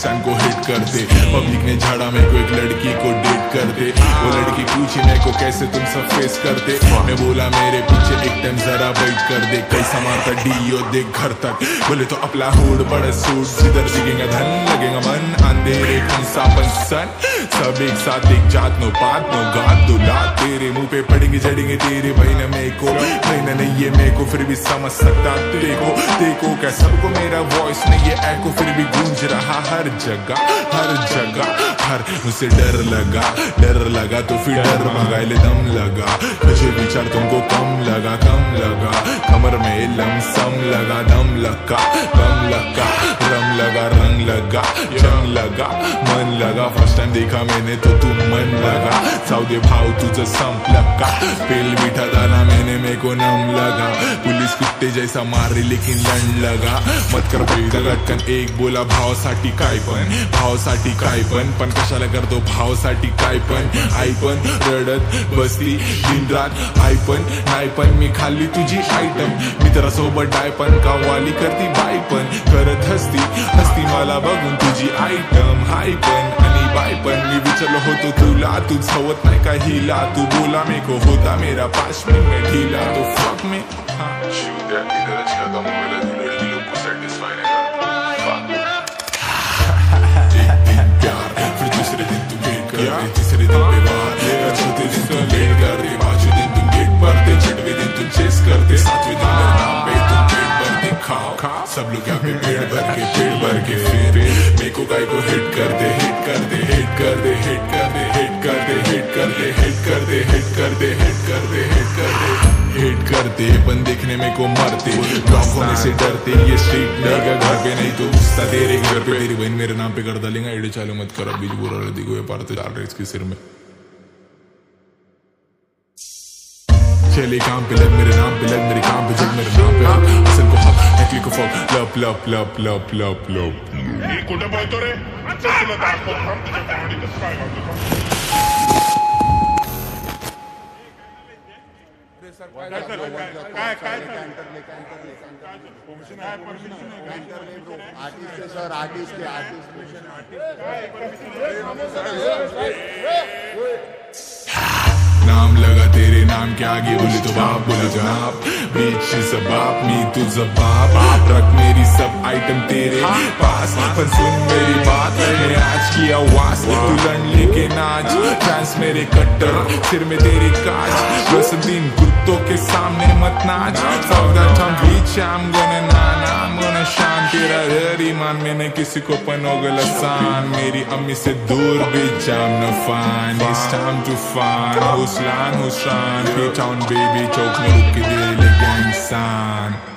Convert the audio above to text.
पाकिस्तान को हिट कर दे। पब्लिक ने झाड़ा मेरे को एक लड़की को डेट कर दे। वो लड़की पूछी मेरे को कैसे तुम सब फेस करते। मैं बोला मेरे पीछे एक टाइम जरा वेट कर दे। कैसा मारता डीओ देख घर तक, बोले तो अपना होड़ बड़ा सूट, जिधर दिखेगा धन लगेगा मन, अंधेरे कंसा पंसन सब एक साथ एक जात, नो पात नो गात दो लात। तेरे मुंह पे पड़ेंगे जड़ेंगे तेरे बहना मेरे को, बहना नहीं है मेरे को फिर भी समझ सकता। देखो देखो क्या सबको मेरा वॉइस नहीं ये एको फिर भी गूंज रहा हर जगह हर जगह हर। उसे डर लगा तो फिर डर मंगाए ले दम लगा, तुझे विचार तुमको कम लगा कमर में लमसम लगा दम लगा दम लगा रम लगा रंग लगा रंग लगा मन लगा। फर्स्ट टाइम देखा मैंने तो तुम मन लगा, साउदे भाव तुझे सम लगा, पेल मीठा दाना मैंने मेरे को नम लगा। पुलिस कुत्ते जैसा मारे लेकिन लंड लगा, मत कर लटकन एक बोला भावासाठी काय पण, भावासाठी काय पण कशाला करतो भावासाठी काय पण। आई पण रडत बसली दिन रात, आई पण नाही पण मी खाल्ली तुझी आयटम, मित्रासोबत डाय पण कावाली करती बाय पण, करत हसती हसती मला बघून तुझी आयटम हाय पण आणि बाय पण। मी विचारलो होतो तुला तू सवत नाही का हिला, तू बोला मे को होता मेरा 5 मिनिट ढीला तो फक में सब लोग यहाँ पे पेड़ भर के मेरे को गाय को हिट कर दे हिट कर दे हिट कर दे हिट कर दे हिट कर दे हिट कर दे हिट कर दे हिट कर दे हिट कर दे हिट कर दे हेट करते बन देखने में को मरते, ड्रॉप होने से डरते ये स्ट्रीट लगा घर पे नहीं तो गुस्सा दे रही घर पे। मेरी बहन मेरे नाम पे कर डालेगा एडे चालू मत कर, बीच बोरा देखो ये पारते डाल रहे इसके सिर में। चले काम पे लग मेरे नाम पे लग मेरे काम पे जग मेरे नाम पे लग, असल को फक नकली को फक लप लप लप लप लप लप। ये कोटा बोल तो रे अच्छा सुना था को हम तुझे बॉडी सब्सक्राइब कर दो काय काय आर्टिस्ट सर आर्टिस्ट आर्टिस्ट नाम लगा तेरे नाम के आगे बोले तो बाप बोला जनाब, बीच से बाप मी तुझा बाप, रख मेरी सब आइटम तेरे पास पर सुन मेरी बात। मैंने आज किया वास तू लड़ लेके नाच, चांस मेरे कट्टर सिर में तेरे काज, बस दिन कुत्तों के सामने मत नाच। सावधान बीच शाम गने नाना मन शान, तेरा हर ईमान मैंने किसी को पनो गलसान, मेरी अम्मी से दूर भी जाम नफान। It's time to find Huslan Hussan, P-Town baby, चौक में रुक के दे लेगा इंसान।